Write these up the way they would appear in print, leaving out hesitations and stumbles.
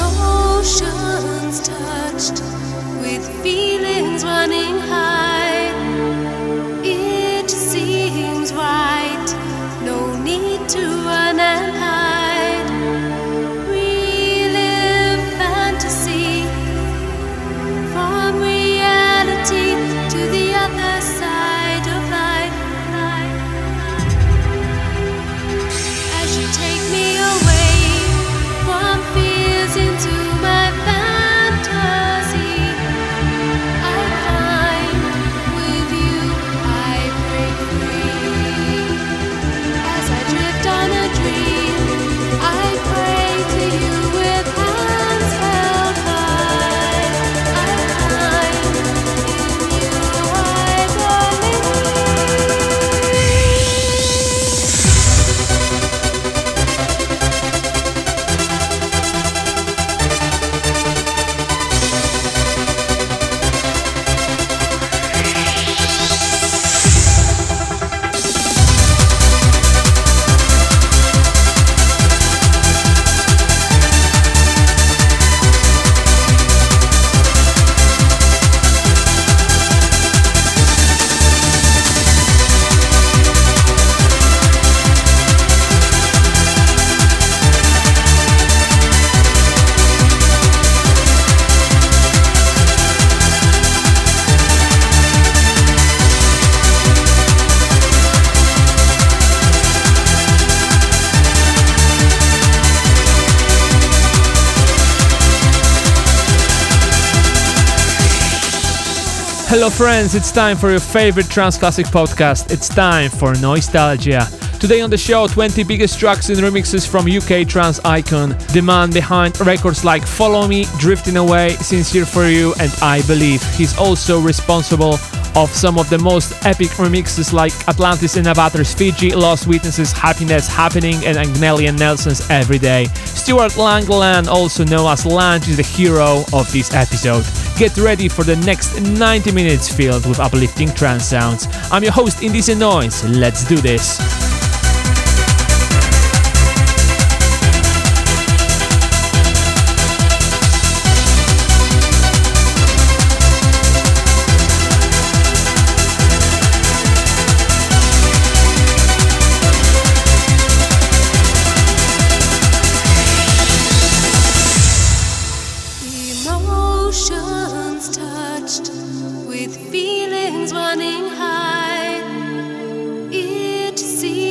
Emotions touched with feelings running high. It seems right, no need to run and hide. Relive fantasy from reality to the other side of life. As you take me away from fears into my Hello friends, it's time for your favorite trance classic podcast. It's time for Noisetalgia. Today on the show, 20 biggest tracks and remixes from UK trance icon. The man behind records like Follow Me, Drifting Away, Sincere For You and I Believe. He's also responsible of some of the most epic remixes like Atlantis and Avatar's Fiji, Lost Witnesses, Happiness Happening and Agnelli and Nelson's Everyday. Stuart Langland, also known as Lange, is the hero of this episode. Get ready for the next 90 minutes filled with uplifting trance sounds. I'm your host, Indecent Noise. Let's do this. With feelings running high, it seems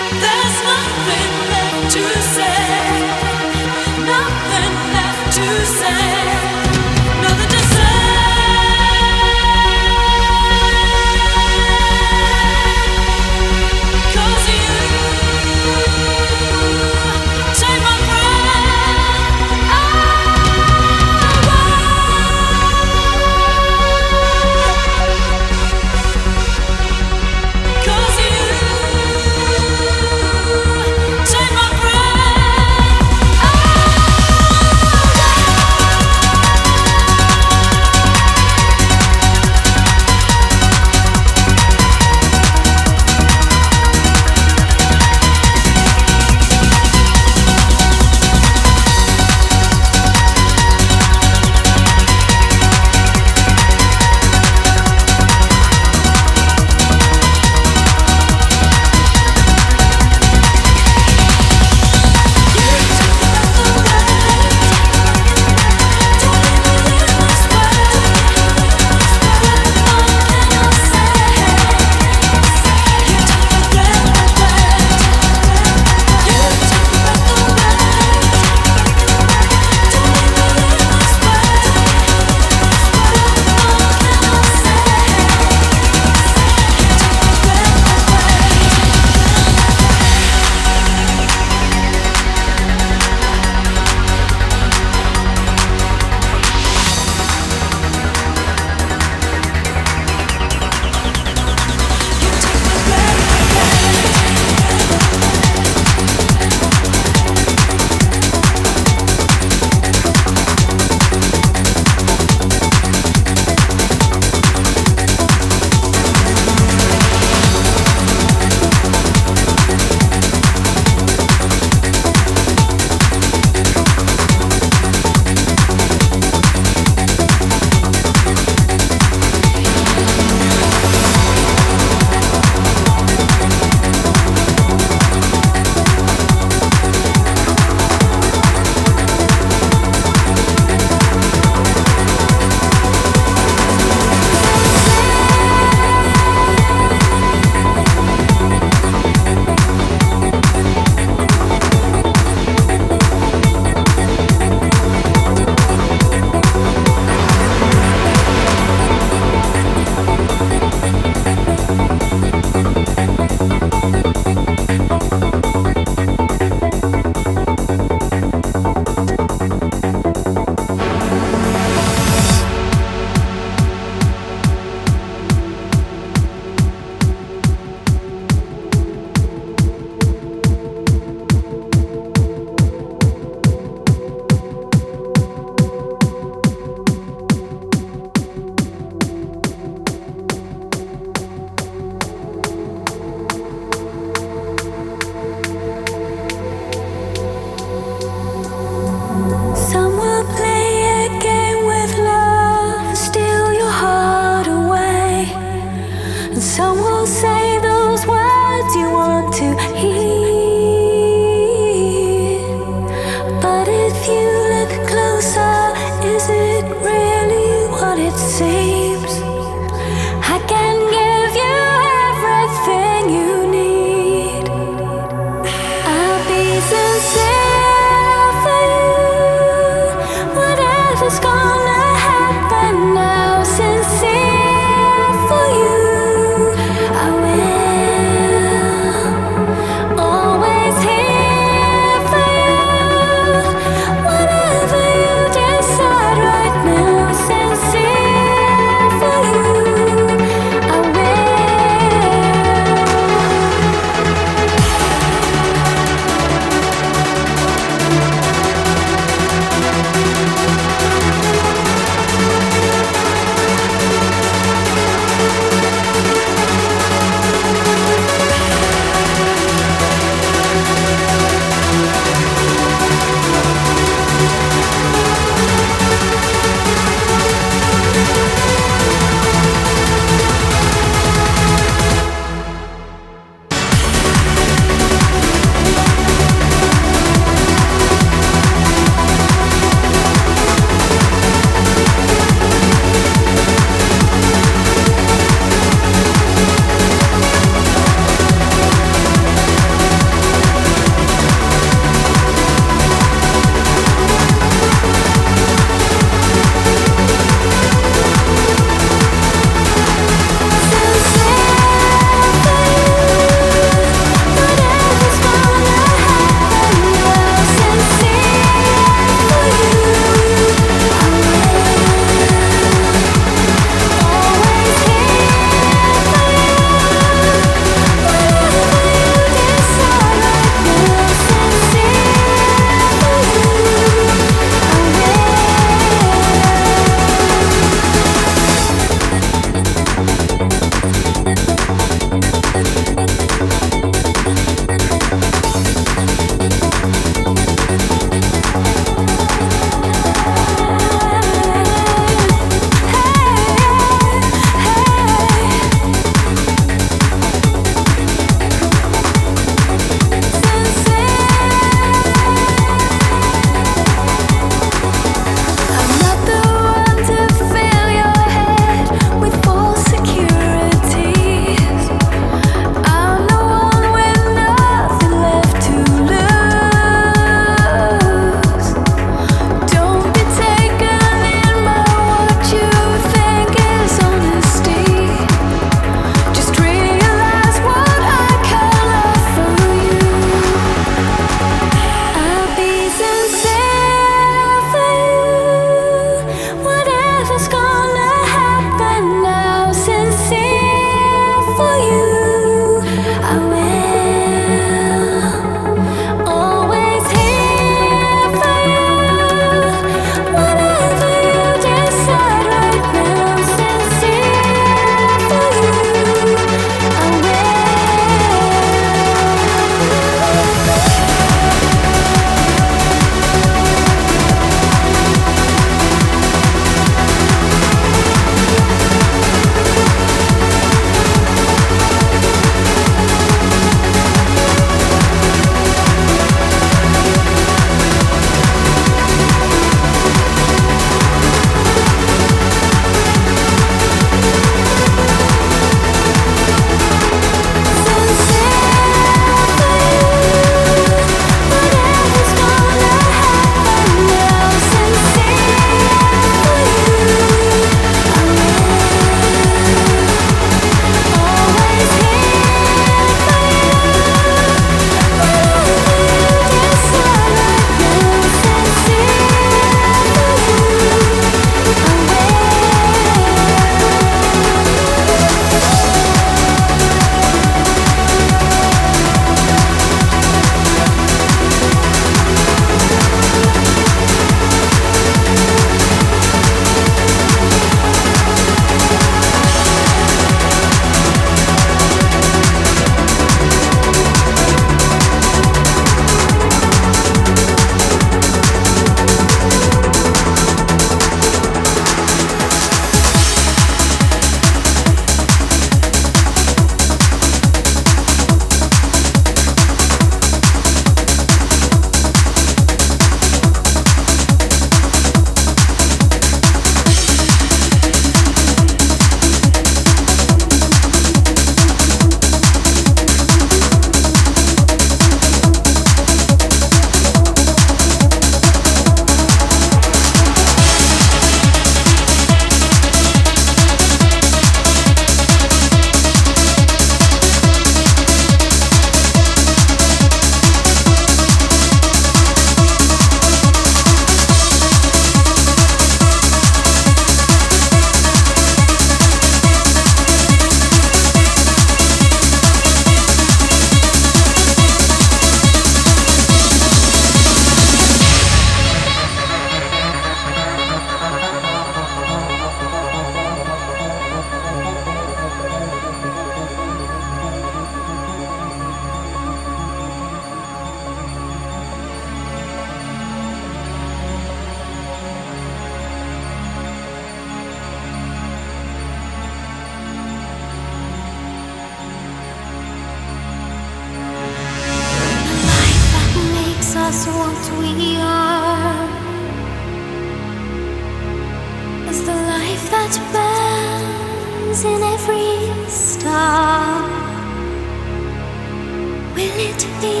will it be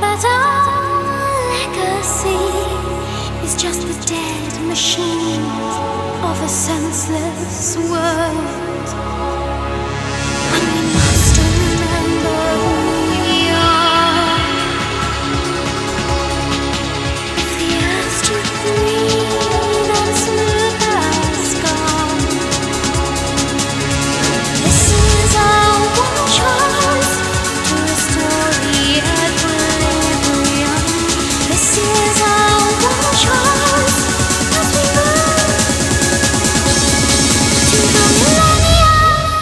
but all legacy is just the dead machine of a senseless world? And we must remember who we are. If the earth's too green and smooth as gone, this is our one chance to restore the equilibrium. This is our one chance as we move to the millennium.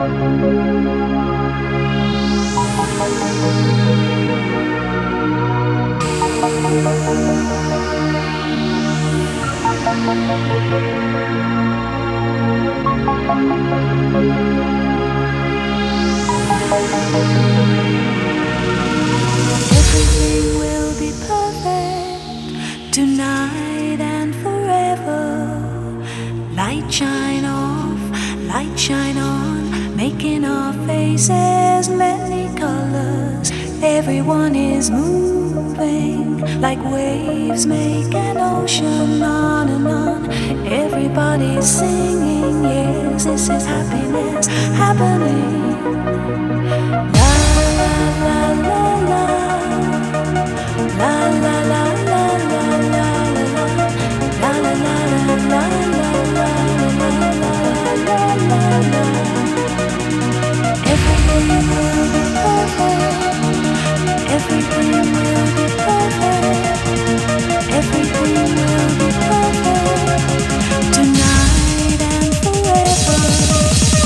Everything will be perfect tonight and forever. Light shine off, light shine on, making our faces many colors. Everyone is moving like waves make an ocean, on and on. Everybody's singing, yes, this is happiness happening. La la la la la, la la la la la la la, la la la la la la la la. Everything will be perfect. Everything will be perfect. Everything will be perfect tonight and forever. Will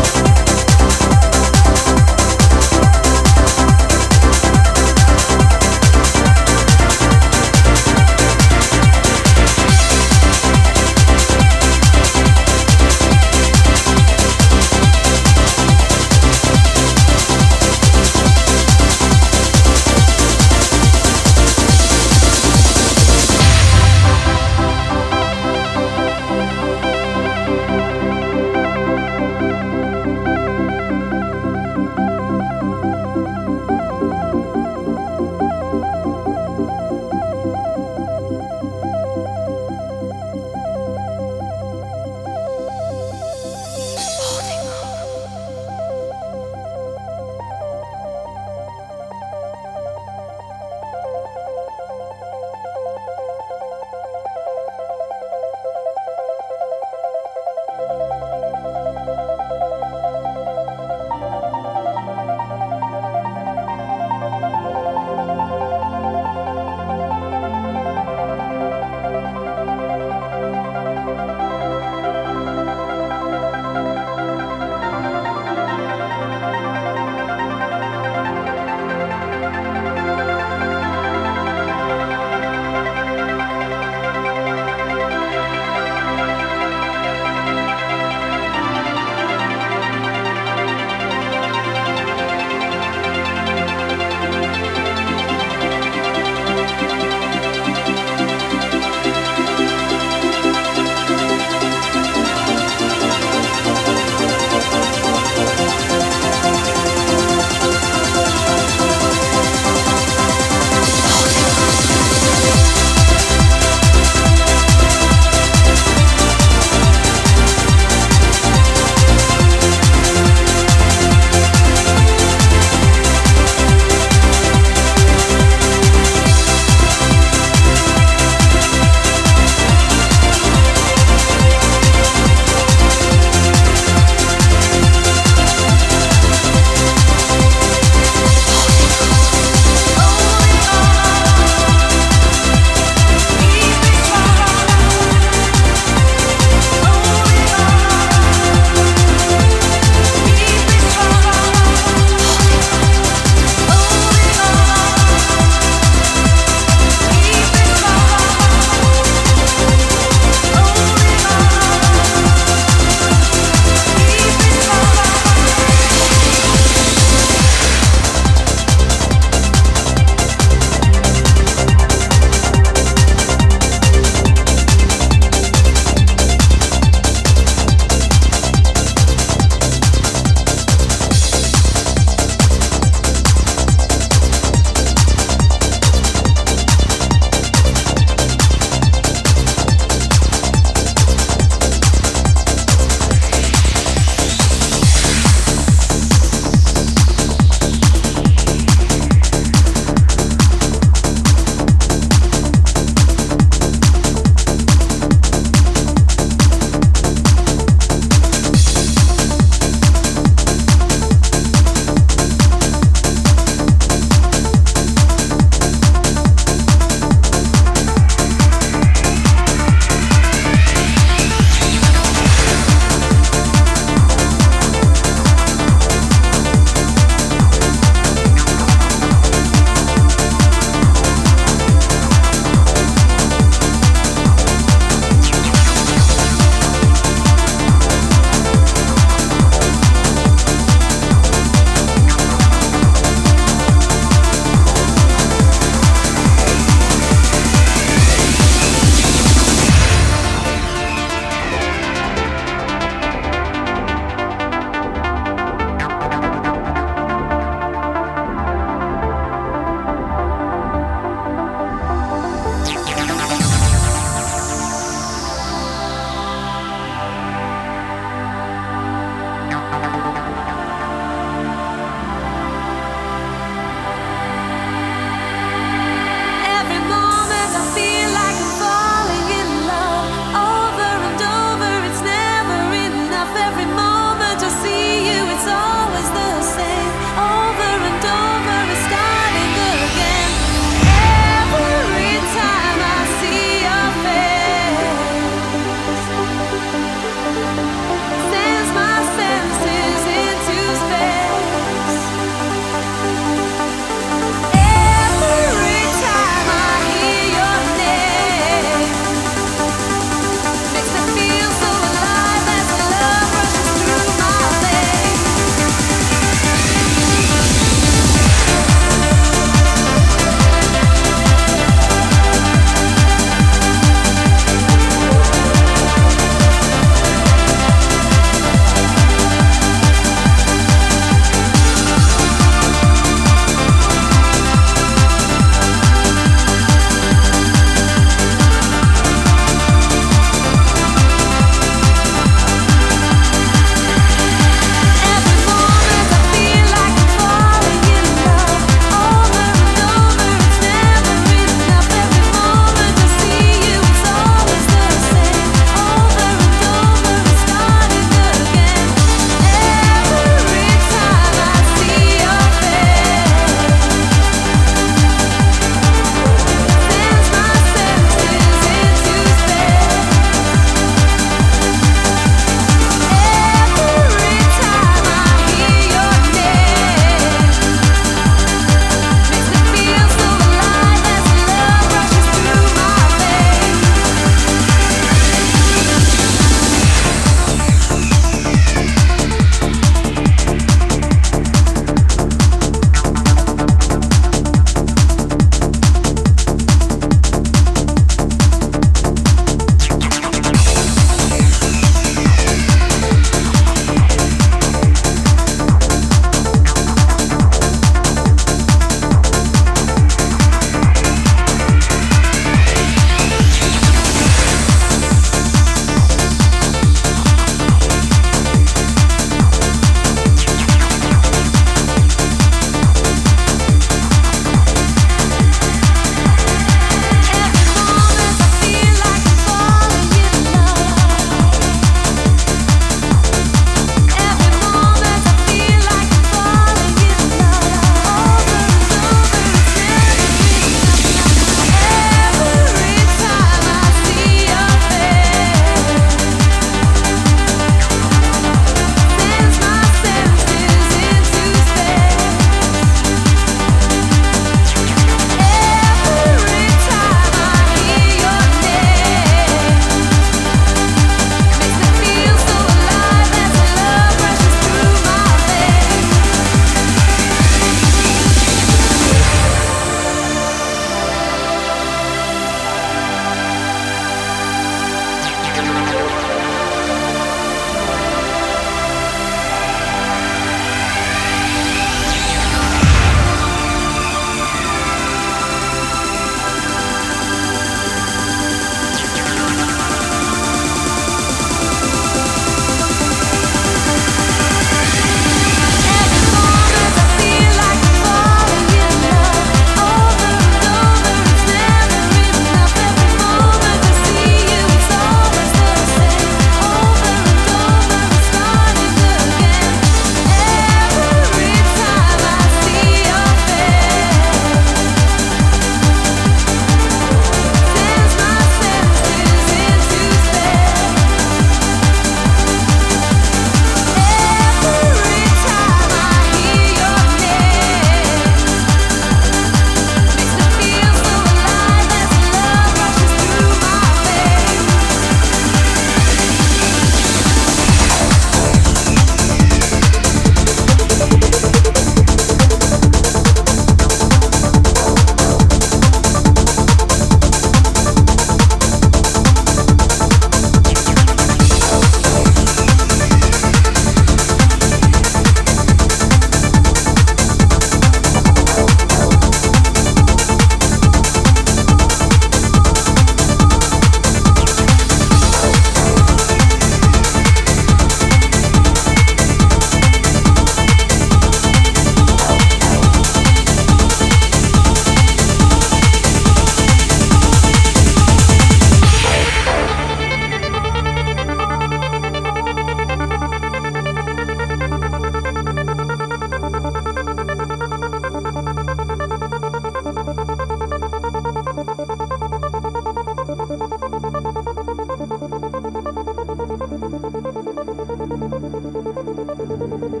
What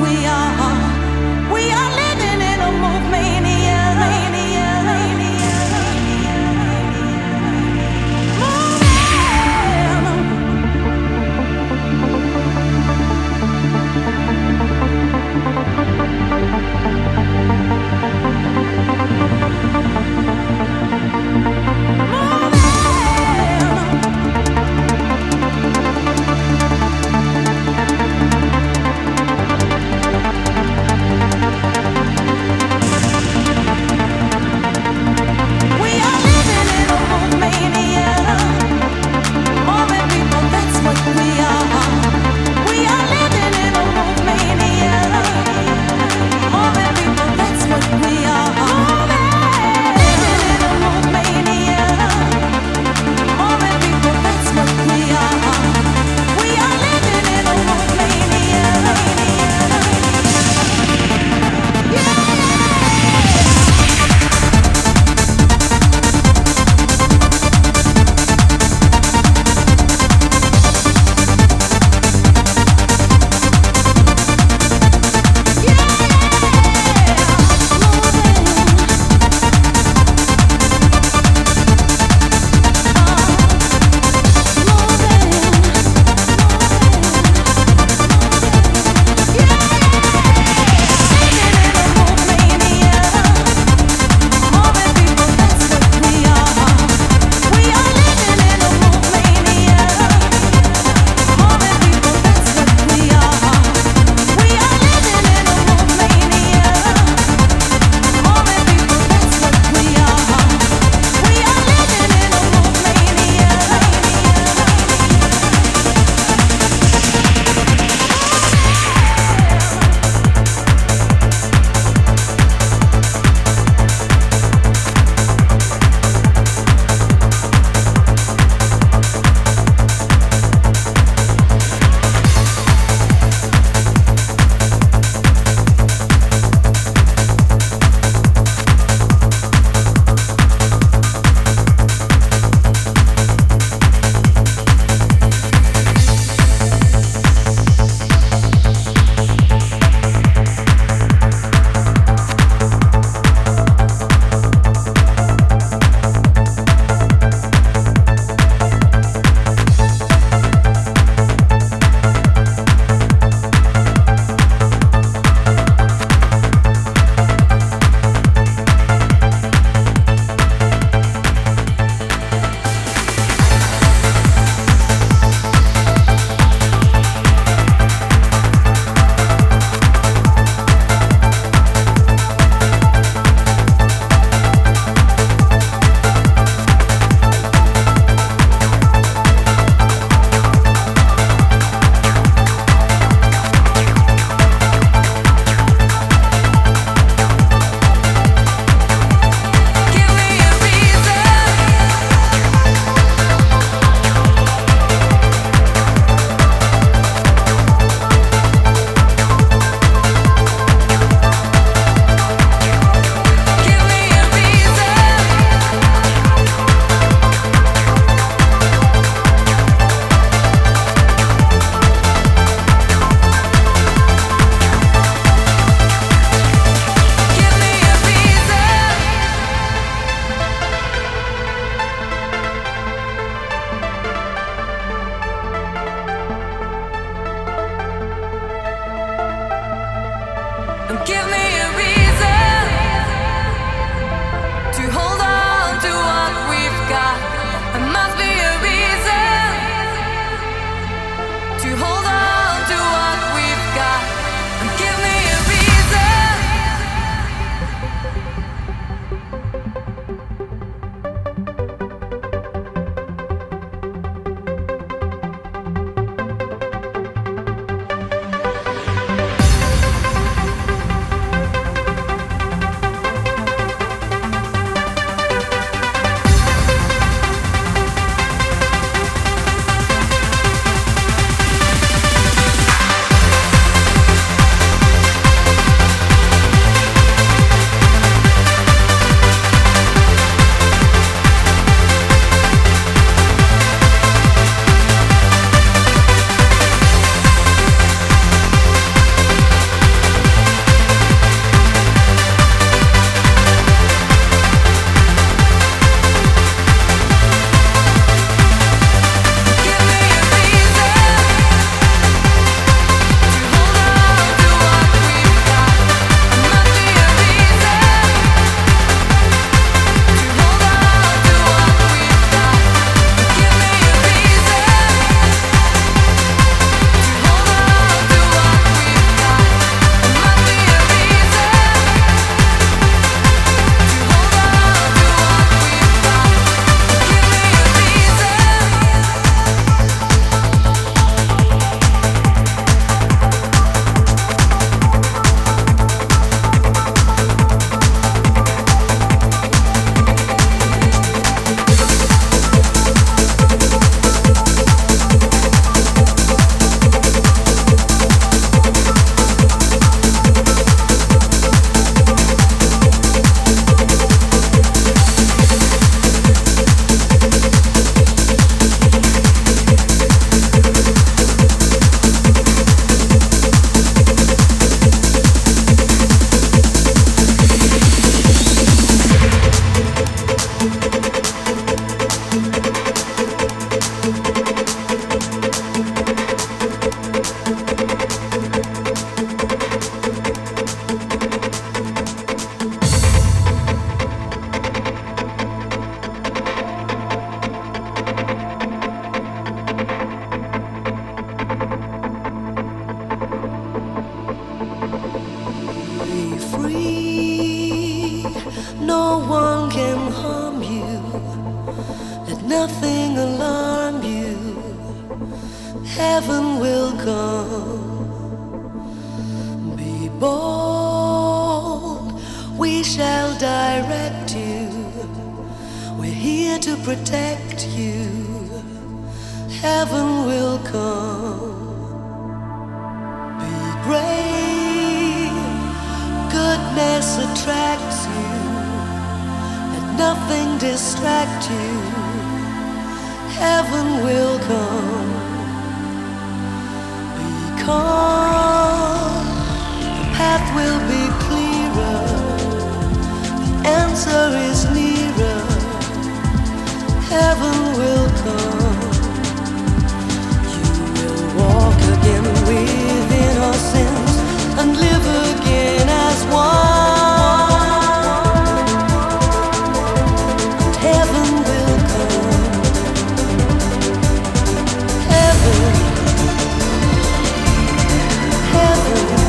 we are living in a nothing alarm you. Heaven will come. Be bold, we shall direct you. We're here to protect you. Heaven will come. Be brave, goodness attracts you. Let nothing distract you. Heaven will come. Be calm, the path will be clearer. The answer is nearer. Heaven will come. You will walk again within our sins and live again as one. And heaven will come. Heaven, heaven.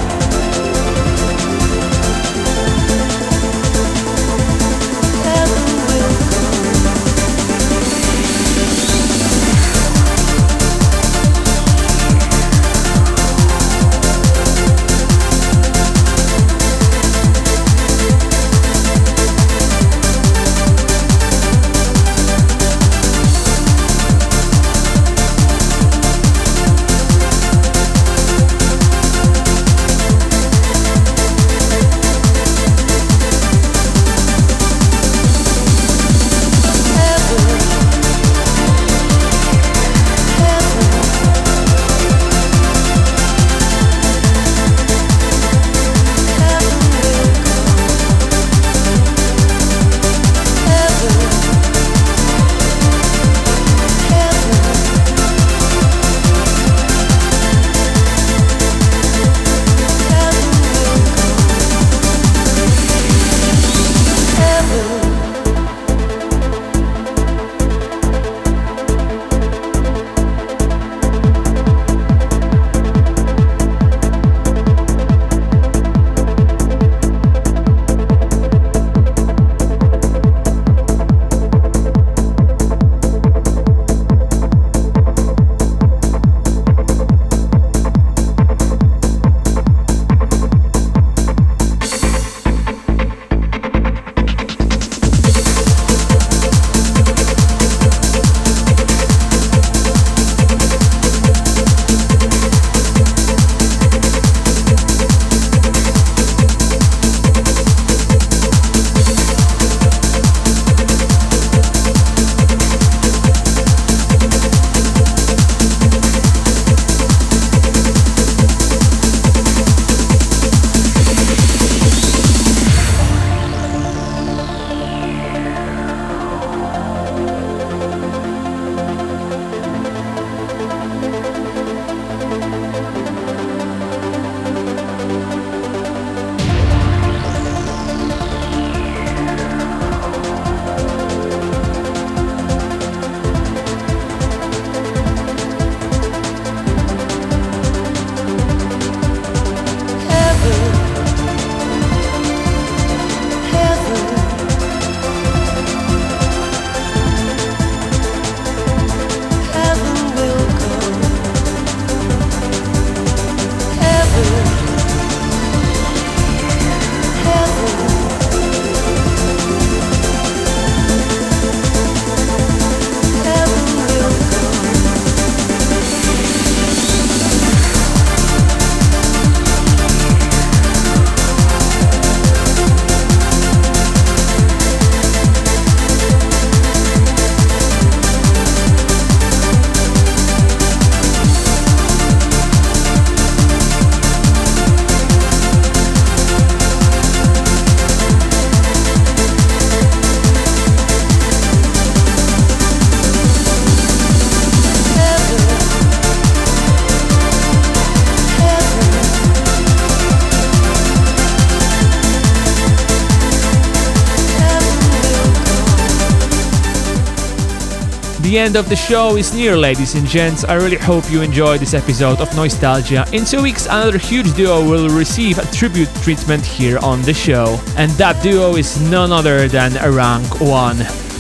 The end of the show is near, ladies and gents. I really hope you enjoyed this episode of Noisetalgia. In 2 weeks, another huge duo will receive a tribute treatment here on the show. And that duo is none other than Rank One.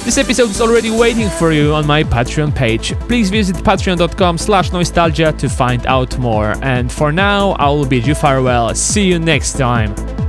This episode is already waiting for you on my Patreon page. Please visit patreon.com/noisetalgia to find out more. And for now, I will bid you farewell. See you next time.